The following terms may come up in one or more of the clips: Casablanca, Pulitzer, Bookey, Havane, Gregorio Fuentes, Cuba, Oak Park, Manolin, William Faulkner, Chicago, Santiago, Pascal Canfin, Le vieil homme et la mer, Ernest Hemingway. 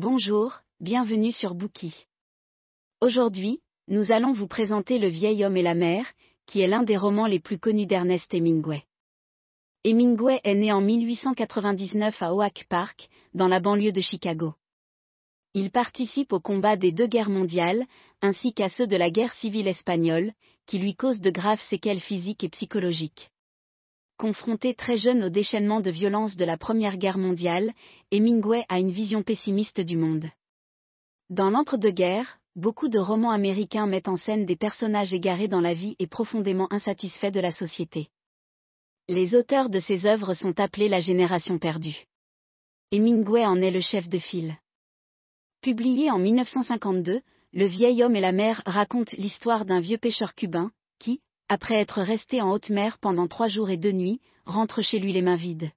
Bonjour, bienvenue sur Bookey. Aujourd'hui, nous allons vous présenter Le vieil homme et la mer, qui est l'un des romans les plus connus d'Ernest Hemingway. Hemingway est né en 1899 à Oak Park, dans la banlieue de Chicago. Il participe aux combats des deux guerres mondiales, ainsi qu'à ceux de la guerre civile espagnole, qui lui causent de graves séquelles physiques et psychologiques. Confronté très jeune au déchaînement de violence de la Première Guerre mondiale, Hemingway a une vision pessimiste du monde. Dans l'entre-deux-guerres, beaucoup de romans américains mettent en scène des personnages égarés dans la vie et profondément insatisfaits de la société. Les auteurs de ces œuvres sont appelés la génération perdue. Hemingway en est le chef de file. Publié en 1952, Le vieil homme et la mer raconte l'histoire d'un vieux pêcheur cubain, qui, après être resté en haute mer pendant 3 jours et 2 nuits, rentre chez lui les mains vides.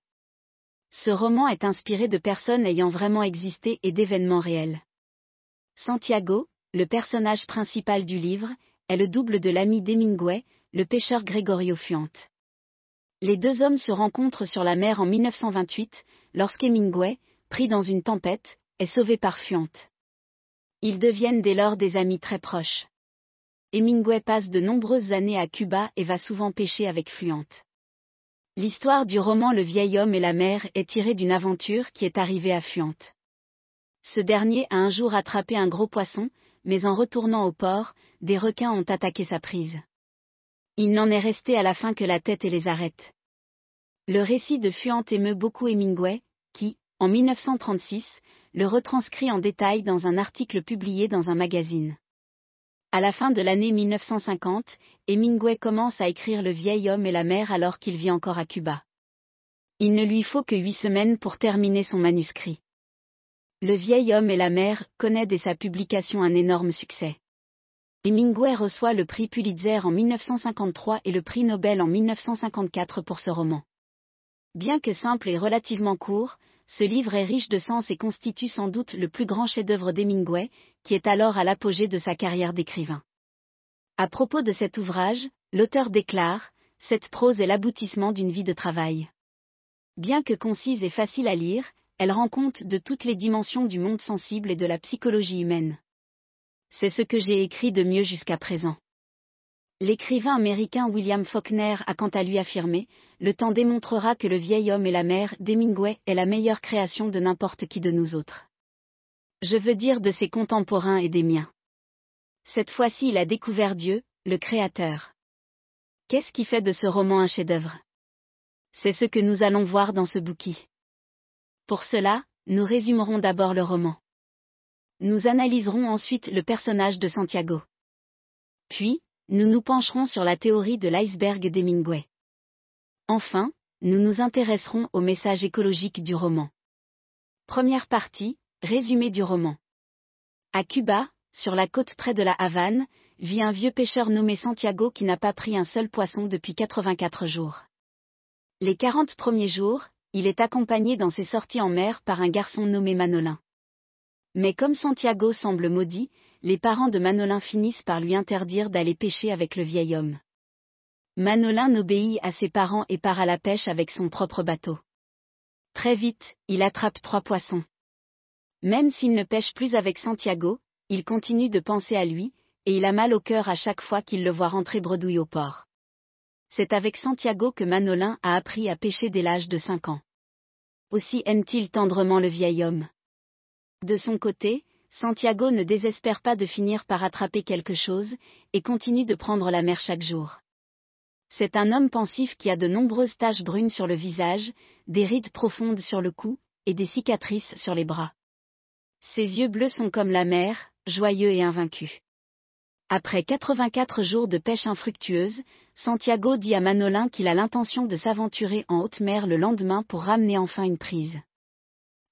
Ce roman est inspiré de personnes ayant vraiment existé et d'événements réels. Santiago, le personnage principal du livre, est le double de l'ami d'Hemingway, le pêcheur Gregorio Fuentes. Les deux hommes se rencontrent sur la mer en 1928, lorsqu'Hemingway, pris dans une tempête, est sauvé par Fuentes. Ils deviennent dès lors des amis très proches. Hemingway passe de nombreuses années à Cuba et va souvent pêcher avec Fuentes. L'histoire du roman Le vieil homme et la mer est tirée d'une aventure qui est arrivée à Fuentes. Ce dernier a un jour attrapé un gros poisson, mais en retournant au port, des requins ont attaqué sa prise. Il n'en est resté à la fin que la tête et les arêtes. Le récit de Fuentes émeut beaucoup Hemingway, qui, en 1936, le retranscrit en détail dans un article publié dans un magazine. À la fin de l'année 1950, Hemingway commence à écrire Le vieil homme et la mer alors qu'il vit encore à Cuba. Il ne lui faut que 8 semaines pour terminer son manuscrit. Le vieil homme et la mer connaît dès sa publication un énorme succès. Hemingway reçoit le prix Pulitzer en 1953 et le prix Nobel en 1954 pour ce roman. Bien que simple et relativement court, ce livre est riche de sens et constitue sans doute le plus grand chef-d'œuvre d'Hemingway, qui est alors à l'apogée de sa carrière d'écrivain. À propos de cet ouvrage, l'auteur déclare « Cette prose est l'aboutissement d'une vie de travail. Bien que concise et facile à lire, elle rend compte de toutes les dimensions du monde sensible et de la psychologie humaine. C'est ce que j'ai écrit de mieux jusqu'à présent. » L'écrivain américain William Faulkner a quant à lui affirmé « Le temps démontrera que Le vieil homme et la mer d'Hemingway est la meilleure création de n'importe qui de nous autres. Je veux dire de ses contemporains et des miens. Cette fois-ci il a découvert Dieu, le Créateur. Qu'est-ce qui fait de ce roman un chef-d'œuvre? C'est ce que nous allons voir dans ce Bookey. Pour cela, nous résumerons d'abord le roman. Nous analyserons ensuite le personnage de Santiago. Puis, nous nous pencherons sur la théorie de l'iceberg d'Hemingway. Enfin, nous nous intéresserons au message écologique du roman. Première partie, résumé du roman. À Cuba, sur la côte près de la Havane, vit un vieux pêcheur nommé Santiago qui n'a pas pris un seul poisson depuis 84 jours. Les 40 premiers jours, il est accompagné dans ses sorties en mer par un garçon nommé Manolin. Mais comme Santiago semble maudit, les parents de Manolin finissent par lui interdire d'aller pêcher avec le vieil homme. Manolin n'obéit à ses parents et part à la pêche avec son propre bateau. Très vite, il attrape 3 poissons. Même s'il ne pêche plus avec Santiago, il continue de penser à lui, et il a mal au cœur à chaque fois qu'il le voit rentrer bredouille au port. C'est avec Santiago que Manolin a appris à pêcher dès l'âge de 5 ans. Aussi aime-t-il tendrement le vieil homme. De son côté, Santiago ne désespère pas de finir par attraper quelque chose, et continue de prendre la mer chaque jour. C'est un homme pensif qui a de nombreuses taches brunes sur le visage, des rides profondes sur le cou, et des cicatrices sur les bras. Ses yeux bleus sont comme la mer, joyeux et invaincus. Après 84 jours de pêche infructueuse, Santiago dit à Manolin qu'il a l'intention de s'aventurer en haute mer le lendemain pour ramener enfin une prise.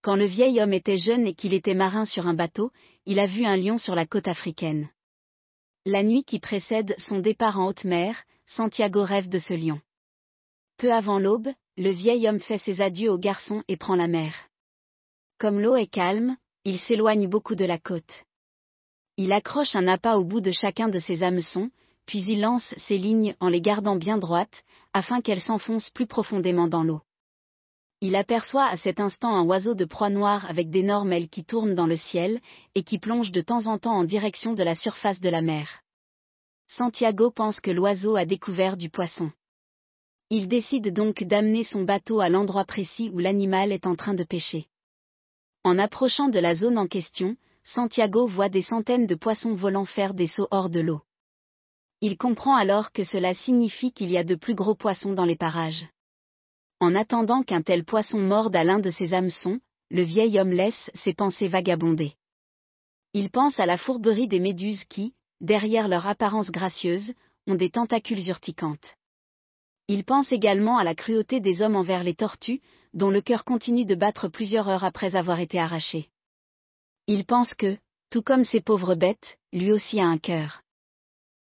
Quand le vieil homme était jeune et qu'il était marin sur un bateau, il a vu un lion sur la côte africaine. La nuit qui précède son départ en haute mer, Santiago rêve de ce lion. Peu avant l'aube, le vieil homme fait ses adieux au garçon et prend la mer. Comme l'eau est calme, il s'éloigne beaucoup de la côte. Il accroche un appât au bout de chacun de ses hameçons, puis il lance ses lignes en les gardant bien droites, afin qu'elles s'enfoncent plus profondément dans l'eau. Il aperçoit à cet instant un oiseau de proie noir avec d'énormes ailes qui tourne dans le ciel, et qui plonge de temps en temps en direction de la surface de la mer. Santiago pense que l'oiseau a découvert du poisson. Il décide donc d'amener son bateau à l'endroit précis où l'animal est en train de pêcher. En approchant de la zone en question, Santiago voit des centaines de poissons volants faire des sauts hors de l'eau. Il comprend alors que cela signifie qu'il y a de plus gros poissons dans les parages. En attendant qu'un tel poisson morde à l'un de ses hameçons, le vieil homme laisse ses pensées vagabonder. Il pense à la fourberie des méduses qui, derrière leur apparence gracieuse, ont des tentacules urticantes. Il pense également à la cruauté des hommes envers les tortues, dont le cœur continue de battre plusieurs heures après avoir été arraché. Il pense que, tout comme ces pauvres bêtes, lui aussi a un cœur.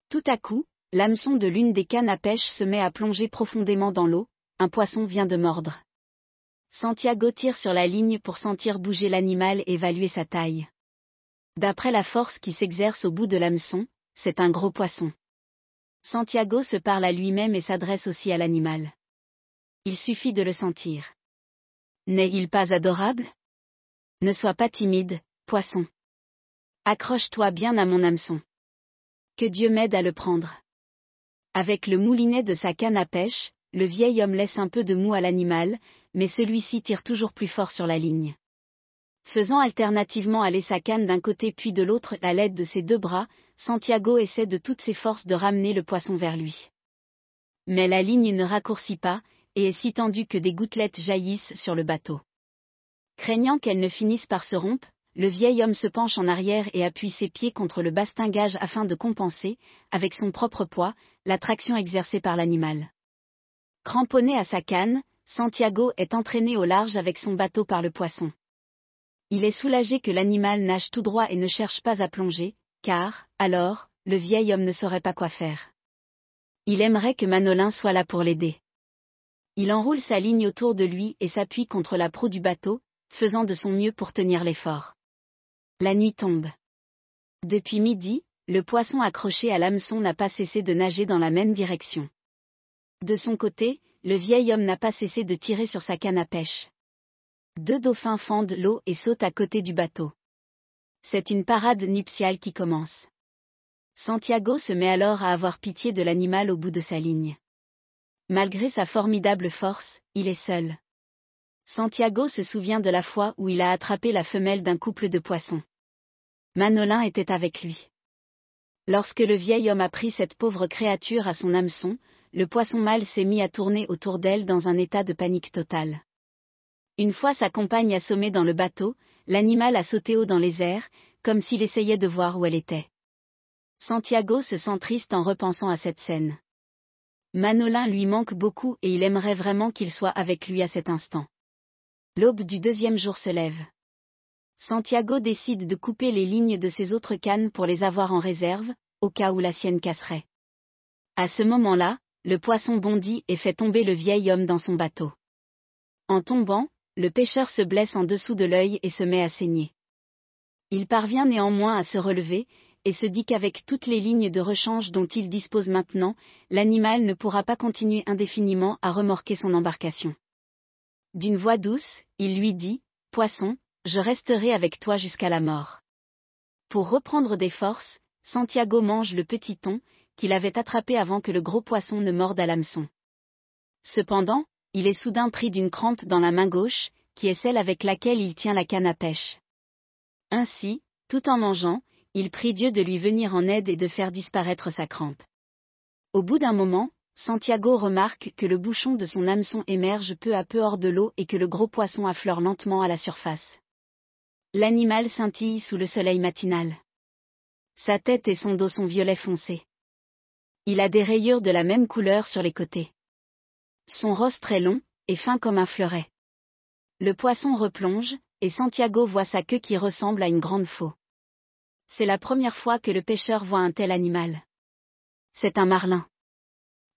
Tout à coup, l'hameçon de l'une des cannes à pêche se met à plonger profondément dans l'eau, un poisson vient de mordre. Santiago tire sur la ligne pour sentir bouger l'animal et évaluer sa taille. D'après la force qui s'exerce au bout de l'hameçon, c'est un gros poisson. Santiago se parle à lui-même et s'adresse aussi à l'animal. Il suffit de le sentir. N'est-il pas adorable? Ne sois pas timide, poisson. Accroche-toi bien à mon hameçon. Que Dieu m'aide à le prendre. Avec le moulinet de sa canne à pêche, le vieil homme laisse un peu de mou à l'animal, mais celui-ci tire toujours plus fort sur la ligne. Faisant alternativement aller sa canne d'un côté puis de l'autre à l'aide de ses deux bras, Santiago essaie de toutes ses forces de ramener le poisson vers lui. Mais la ligne ne raccourcit pas, et est si tendue que des gouttelettes jaillissent sur le bateau. Craignant qu'elle ne finisse par se rompre, le vieil homme se penche en arrière et appuie ses pieds contre le bastingage afin de compenser, avec son propre poids, la traction exercée par l'animal. Cramponné à sa canne, Santiago est entraîné au large avec son bateau par le poisson. Il est soulagé que l'animal nage tout droit et ne cherche pas à plonger, car, alors, le vieil homme ne saurait pas quoi faire. Il aimerait que Manolin soit là pour l'aider. Il enroule sa ligne autour de lui et s'appuie contre la proue du bateau, faisant de son mieux pour tenir l'effort. La nuit tombe. Depuis midi, le poisson accroché à l'hameçon n'a pas cessé de nager dans la même direction. De son côté, le vieil homme n'a pas cessé de tirer sur sa canne à pêche. Deux dauphins fendent l'eau et sautent à côté du bateau. C'est une parade nuptiale qui commence. Santiago se met alors à avoir pitié de l'animal au bout de sa ligne. Malgré sa formidable force, il est seul. Santiago se souvient de la fois où il a attrapé la femelle d'un couple de poissons. Manolin était avec lui. Lorsque le vieil homme a pris cette pauvre créature à son hameçon, le poisson mâle s'est mis à tourner autour d'elle dans un état de panique totale. Une fois sa compagne assommée dans le bateau, l'animal a sauté haut dans les airs, comme s'il essayait de voir où elle était. Santiago se sent triste en repensant à cette scène. Manolin lui manque beaucoup et il aimerait vraiment qu'il soit avec lui à cet instant. L'aube du deuxième jour se lève. Santiago décide de couper les lignes de ses autres cannes pour les avoir en réserve, au cas où la sienne casserait. À ce moment-là, le poisson bondit et fait tomber le vieil homme dans son bateau. En tombant, le pêcheur se blesse en dessous de l'œil et se met à saigner. Il parvient néanmoins à se relever, et se dit qu'avec toutes les lignes de rechange dont il dispose maintenant, l'animal ne pourra pas continuer indéfiniment à remorquer son embarcation. D'une voix douce, il lui dit « Poisson, je resterai avec toi jusqu'à la mort. » Pour reprendre des forces, Santiago mange le petit thon, qu'il avait attrapé avant que le gros poisson ne morde à l'hameçon. Cependant, il est soudain pris d'une crampe dans la main gauche, qui est celle avec laquelle il tient la canne à pêche. Ainsi, tout en mangeant, il prie Dieu de lui venir en aide et de faire disparaître sa crampe. Au bout d'un moment, Santiago remarque que le bouchon de son hameçon émerge peu à peu hors de l'eau et que le gros poisson affleure lentement à la surface. L'animal scintille sous le soleil matinal. Sa tête et son dos sont violet foncé. Il a des rayures de la même couleur sur les côtés. Son rostre est long, et fin comme un fleuret. Le poisson replonge, et Santiago voit sa queue qui ressemble à une grande faux. C'est la première fois que le pêcheur voit un tel animal. C'est un marlin.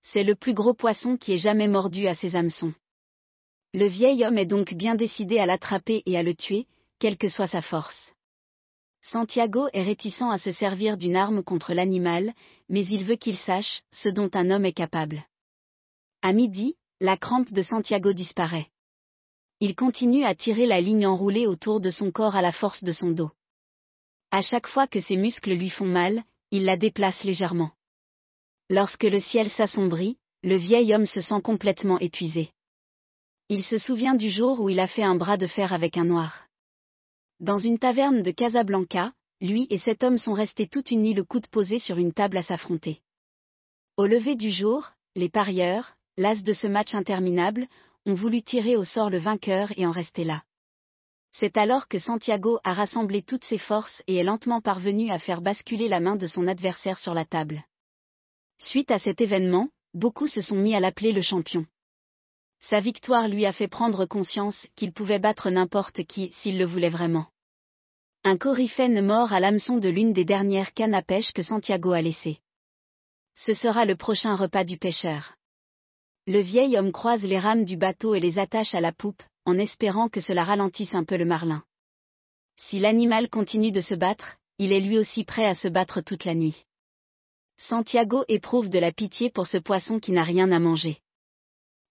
C'est le plus gros poisson qui ait jamais mordu à ses hameçons. Le vieil homme est donc bien décidé à l'attraper et à le tuer, quelle que soit sa force. Santiago est réticent à se servir d'une arme contre l'animal, mais il veut qu'il sache ce dont un homme est capable. À midi, la crampe de Santiago disparaît. il continue à tirer la ligne enroulée autour de son corps à la force de son dos. À chaque fois que ses muscles lui font mal, il la déplace légèrement. Lorsque le ciel s'assombrit, le vieil homme se sent complètement épuisé. Il se souvient du jour où il a fait un bras de fer avec un noir. Dans une taverne de Casablanca, lui et cet homme sont restés toute une nuit le coude posé sur une table à s'affronter. Au lever du jour, les parieurs, las de ce match interminable, ont voulu tirer au sort le vainqueur et en rester là. C'est alors que Santiago a rassemblé toutes ses forces et est lentement parvenu à faire basculer la main de son adversaire sur la table. Suite à cet événement, beaucoup se sont mis à l'appeler le champion. Sa victoire lui a fait prendre conscience qu'il pouvait battre n'importe qui s'il le voulait vraiment. Un coryphène mord à l'hameçon de l'une des dernières cannes à pêche que Santiago a laissées. Ce sera le prochain repas du pêcheur. Le vieil homme croise les rames du bateau et les attache à la poupe, en espérant que cela ralentisse un peu le marlin. Si l'animal continue de se battre, il est lui aussi prêt à se battre toute la nuit. Santiago éprouve de la pitié pour ce poisson qui n'a rien à manger.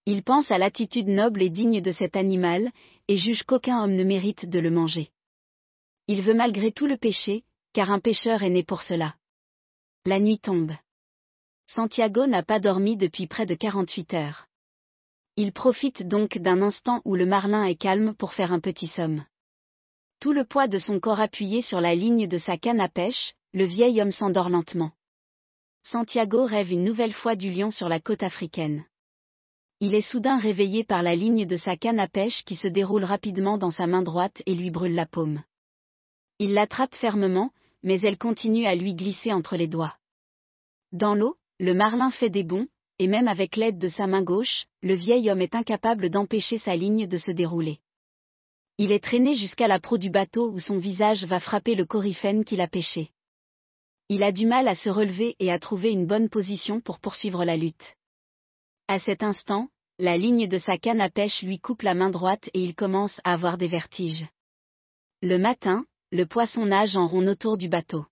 Il pense à l'attitude noble et digne de cet animal, et juge qu'aucun homme ne mérite de le manger. Il veut malgré tout le pêcher, car un pêcheur est né pour cela. La nuit tombe. Santiago n'a pas dormi depuis près de 48 heures. Il profite donc d'un instant où le marlin est calme pour faire un petit somme. Tout le poids de son corps appuyé sur la ligne de sa canne à pêche, le vieil homme s'endort lentement. Santiago rêve une nouvelle fois du lion sur la côte africaine. Il est soudain réveillé par la ligne de sa canne à pêche qui se déroule rapidement dans sa main droite et lui brûle la paume. Il l'attrape fermement, mais elle continue à lui glisser entre les doigts. Dans l'eau, le marlin fait des bonds, et même avec l'aide de sa main gauche, le vieil homme est incapable d'empêcher sa ligne de se dérouler. Il est traîné jusqu'à la proue du bateau où son visage va frapper le coryphène qu'il a pêché. Il a du mal à se relever et à trouver une bonne position pour poursuivre la lutte. À cet instant, la ligne de sa canne à pêche lui coupe la main droite et il commence à avoir des vertiges. Le matin, le poisson nage en rond autour du bateau.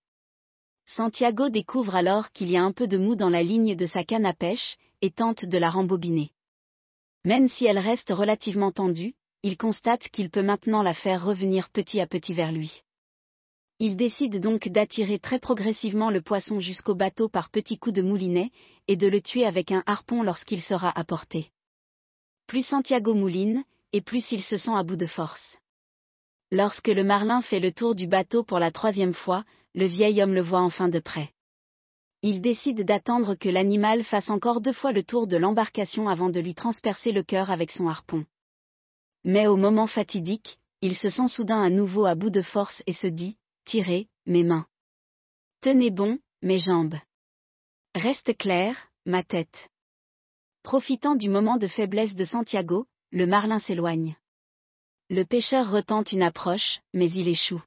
Santiago découvre alors qu'il y a un peu de mou dans la ligne de sa canne à pêche, et tente de la rembobiner. Même si elle reste relativement tendue, il constate qu'il peut maintenant la faire revenir petit à petit vers lui. Il décide donc d'attirer très progressivement le poisson jusqu'au bateau par petits coups de moulinet, et de le tuer avec un harpon lorsqu'il sera à portée. Plus Santiago mouline, et plus il se sent à bout de force. Lorsque le marlin fait le tour du bateau pour la troisième fois, le vieil homme le voit enfin de près. Il décide d'attendre que l'animal fasse encore 2 fois le tour de l'embarcation avant de lui transpercer le cœur avec son harpon. Mais au moment fatidique, il se sent soudain à nouveau à bout de force et se dit « Tirez, mes mains. Tenez bon, mes jambes. Reste clair, ma tête. » Profitant du moment de faiblesse de Santiago, le marlin s'éloigne. Le pêcheur retente une approche, mais il échoue.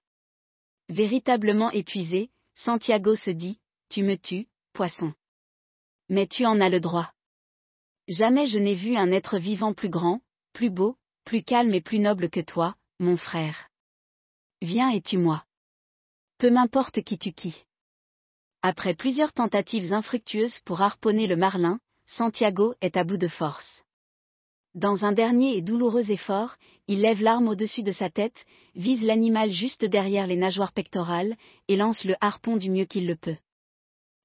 Véritablement épuisé, Santiago se dit « Tu me tues, poisson. Mais tu en as le droit. Jamais je n'ai vu un être vivant plus grand, plus beau, plus calme et plus noble que toi, mon frère. Viens et tue-moi. Peu m'importe qui tue qui. » Après plusieurs tentatives infructueuses pour harponner le marlin, Santiago est à bout de force. Dans un dernier et douloureux effort, il lève l'arme au-dessus de sa tête, vise l'animal juste derrière les nageoires pectorales, et lance le harpon du mieux qu'il le peut.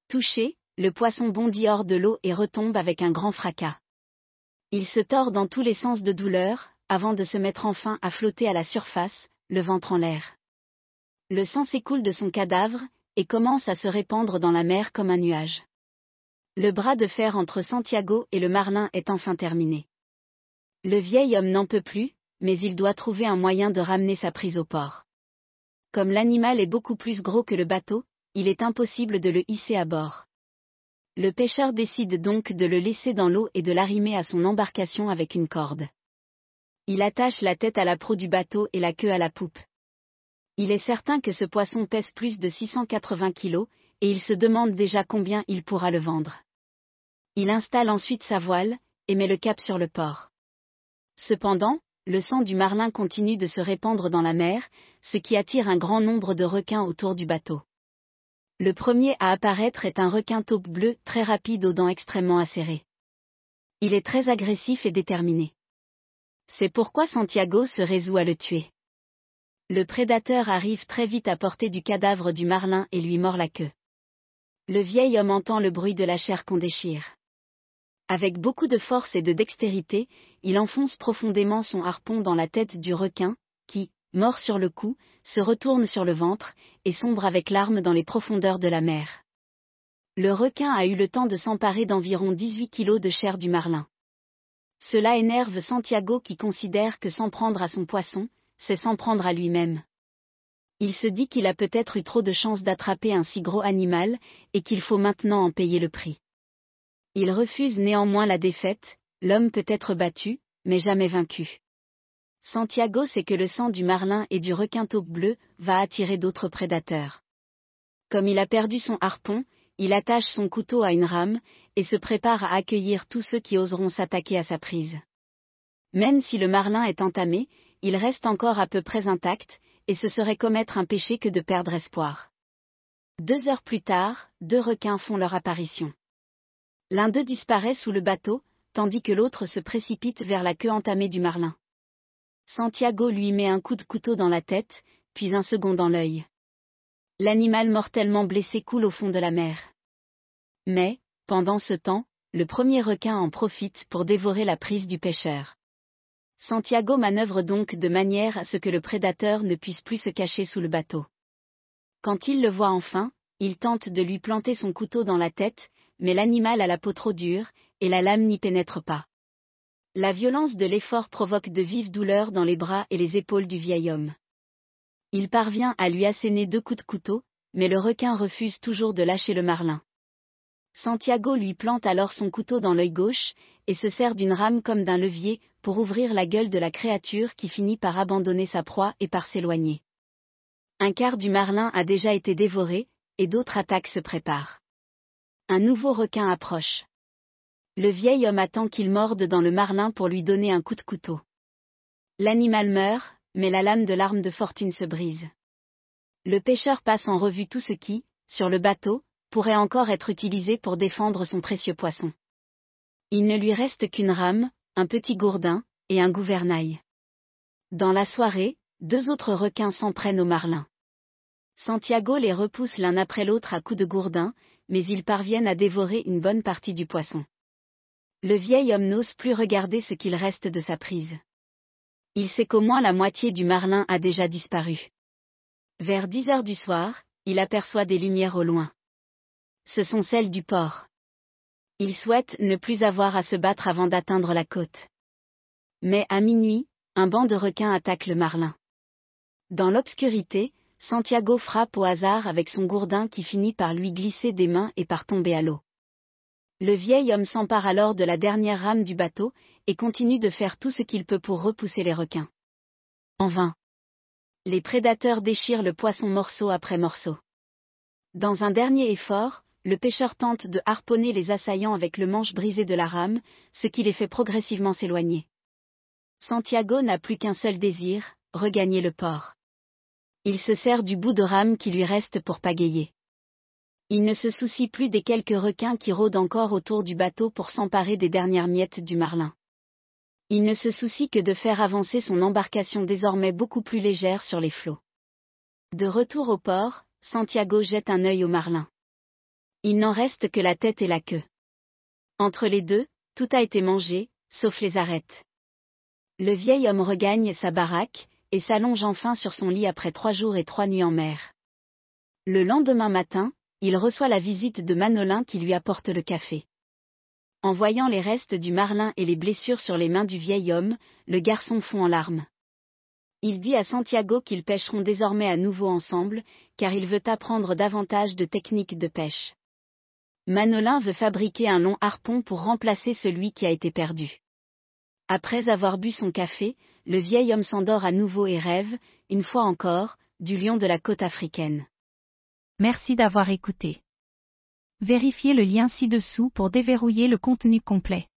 Touché, le poisson bondit hors de l'eau et retombe avec un grand fracas. Il se tord dans tous les sens de douleur, avant de se mettre enfin à flotter à la surface, le ventre en l'air. Le sang s'écoule de son cadavre, et commence à se répandre dans la mer comme un nuage. Le bras de fer entre Santiago et le marlin est enfin terminé. Le vieil homme n'en peut plus, mais il doit trouver un moyen de ramener sa prise au port. Comme l'animal est beaucoup plus gros que le bateau, il est impossible de le hisser à bord. Le pêcheur décide donc de le laisser dans l'eau et de l'arrimer à son embarcation avec une corde. Il attache la tête à la proue du bateau et la queue à la poupe. Il est certain que ce poisson pèse plus de 680 kilos, et il se demande déjà combien il pourra le vendre. Il installe ensuite sa voile, et met le cap sur le port. Cependant, le sang du marlin continue de se répandre dans la mer, ce qui attire un grand nombre de requins autour du bateau. Le premier à apparaître est un requin taupe bleu très rapide aux dents extrêmement acérées. Il est très agressif et déterminé. C'est pourquoi Santiago se résout à le tuer. Le prédateur arrive très vite à portée du cadavre du marlin et lui mord la queue. Le vieil homme entend le bruit de la chair qu'on déchire. Avec beaucoup de force et de dextérité, il enfonce profondément son harpon dans la tête du requin, qui, mort sur le cou, se retourne sur le ventre, et sombre avec larmes dans les profondeurs de la mer. Le requin a eu le temps de s'emparer d'environ 18 kilos de chair du marlin. Cela énerve Santiago qui considère que s'en prendre à son poisson, c'est s'en prendre à lui-même. Il se dit qu'il a peut-être eu trop de chance d'attraper un si gros animal, et qu'il faut maintenant en payer le prix. Il refuse néanmoins la défaite, l'homme peut être battu, mais jamais vaincu. Santiago sait que le sang du marlin et du requin taupe bleu va attirer d'autres prédateurs. Comme il a perdu son harpon, il attache son couteau à une rame, et se prépare à accueillir tous ceux qui oseront s'attaquer à sa prise. Même si le marlin est entamé, il reste encore à peu près intact, et ce serait commettre un péché que de perdre espoir. 2 heures plus tard, 2 requins font leur apparition. L'un d'eux disparaît sous le bateau, tandis que l'autre se précipite vers la queue entamée du marlin. Santiago lui met un coup de couteau dans la tête, puis un second dans l'œil. L'animal mortellement blessé coule au fond de la mer. Mais, pendant ce temps, le premier requin en profite pour dévorer la prise du pêcheur. Santiago manœuvre donc de manière à ce que le prédateur ne puisse plus se cacher sous le bateau. Quand il le voit enfin, il tente de lui planter son couteau dans la tête, mais l'animal a la peau trop dure, et la lame n'y pénètre pas. La violence de l'effort provoque de vives douleurs dans les bras et les épaules du vieil homme. Il parvient à lui asséner 2 coups de couteau, mais le requin refuse toujours de lâcher le marlin. Santiago lui plante alors son couteau dans l'œil gauche, et se sert d'une rame comme d'un levier, pour ouvrir la gueule de la créature qui finit par abandonner sa proie et par s'éloigner. Un quart du marlin a déjà été dévoré, et d'autres attaques se préparent. Un nouveau requin approche. Le vieil homme attend qu'il morde dans le marlin pour lui donner un coup de couteau. L'animal meurt, mais la lame de l'arme de fortune se brise. Le pêcheur passe en revue tout ce qui, sur le bateau, pourrait encore être utilisé pour défendre son précieux poisson. Il ne lui reste qu'une rame, un petit gourdin, et un gouvernail. Dans la soirée, 2 autres requins s'en prennent au marlin. Santiago les repousse l'un après l'autre à coups de gourdin, mais ils parviennent à dévorer une bonne partie du poisson. Le vieil homme n'ose plus regarder ce qu'il reste de sa prise. Il sait qu'au moins la moitié du marlin a déjà disparu. Vers 10 heures du soir, il aperçoit des lumières au loin. Ce sont celles du port. Il souhaite ne plus avoir à se battre avant d'atteindre la côte. Mais à minuit, un banc de requins attaque le marlin. Dans l'obscurité, Santiago frappe au hasard avec son gourdin qui finit par lui glisser des mains et par tomber à l'eau. Le vieil homme s'empare alors de la dernière rame du bateau, et continue de faire tout ce qu'il peut pour repousser les requins. En vain. Les prédateurs déchirent le poisson morceau après morceau. Dans un dernier effort, le pêcheur tente de harponner les assaillants avec le manche brisé de la rame, ce qui les fait progressivement s'éloigner. Santiago n'a plus qu'un seul désir, regagner le port. Il se sert du bout de rame qui lui reste pour pagayer. Il ne se soucie plus des quelques requins qui rôdent encore autour du bateau pour s'emparer des dernières miettes du marlin. Il ne se soucie que de faire avancer son embarcation désormais beaucoup plus légère sur les flots. De retour au port, Santiago jette un œil au marlin. Il n'en reste que la tête et la queue. Entre les deux, tout a été mangé, sauf les arêtes. Le vieil homme regagne sa baraque, et s'allonge enfin sur son lit après 3 jours et 3 nuits en mer. Le lendemain matin, il reçoit la visite de Manolin qui lui apporte le café. En voyant les restes du marlin et les blessures sur les mains du vieil homme, le garçon fond en larmes. Il dit à Santiago qu'ils pêcheront désormais à nouveau ensemble, car il veut apprendre davantage de techniques de pêche. Manolin veut fabriquer un long harpon pour remplacer celui qui a été perdu. Après avoir bu son café, le vieil homme s'endort à nouveau et rêve, une fois encore, du lion de la côte africaine. Merci d'avoir écouté. Vérifiez le lien ci-dessous pour déverrouiller le contenu complet.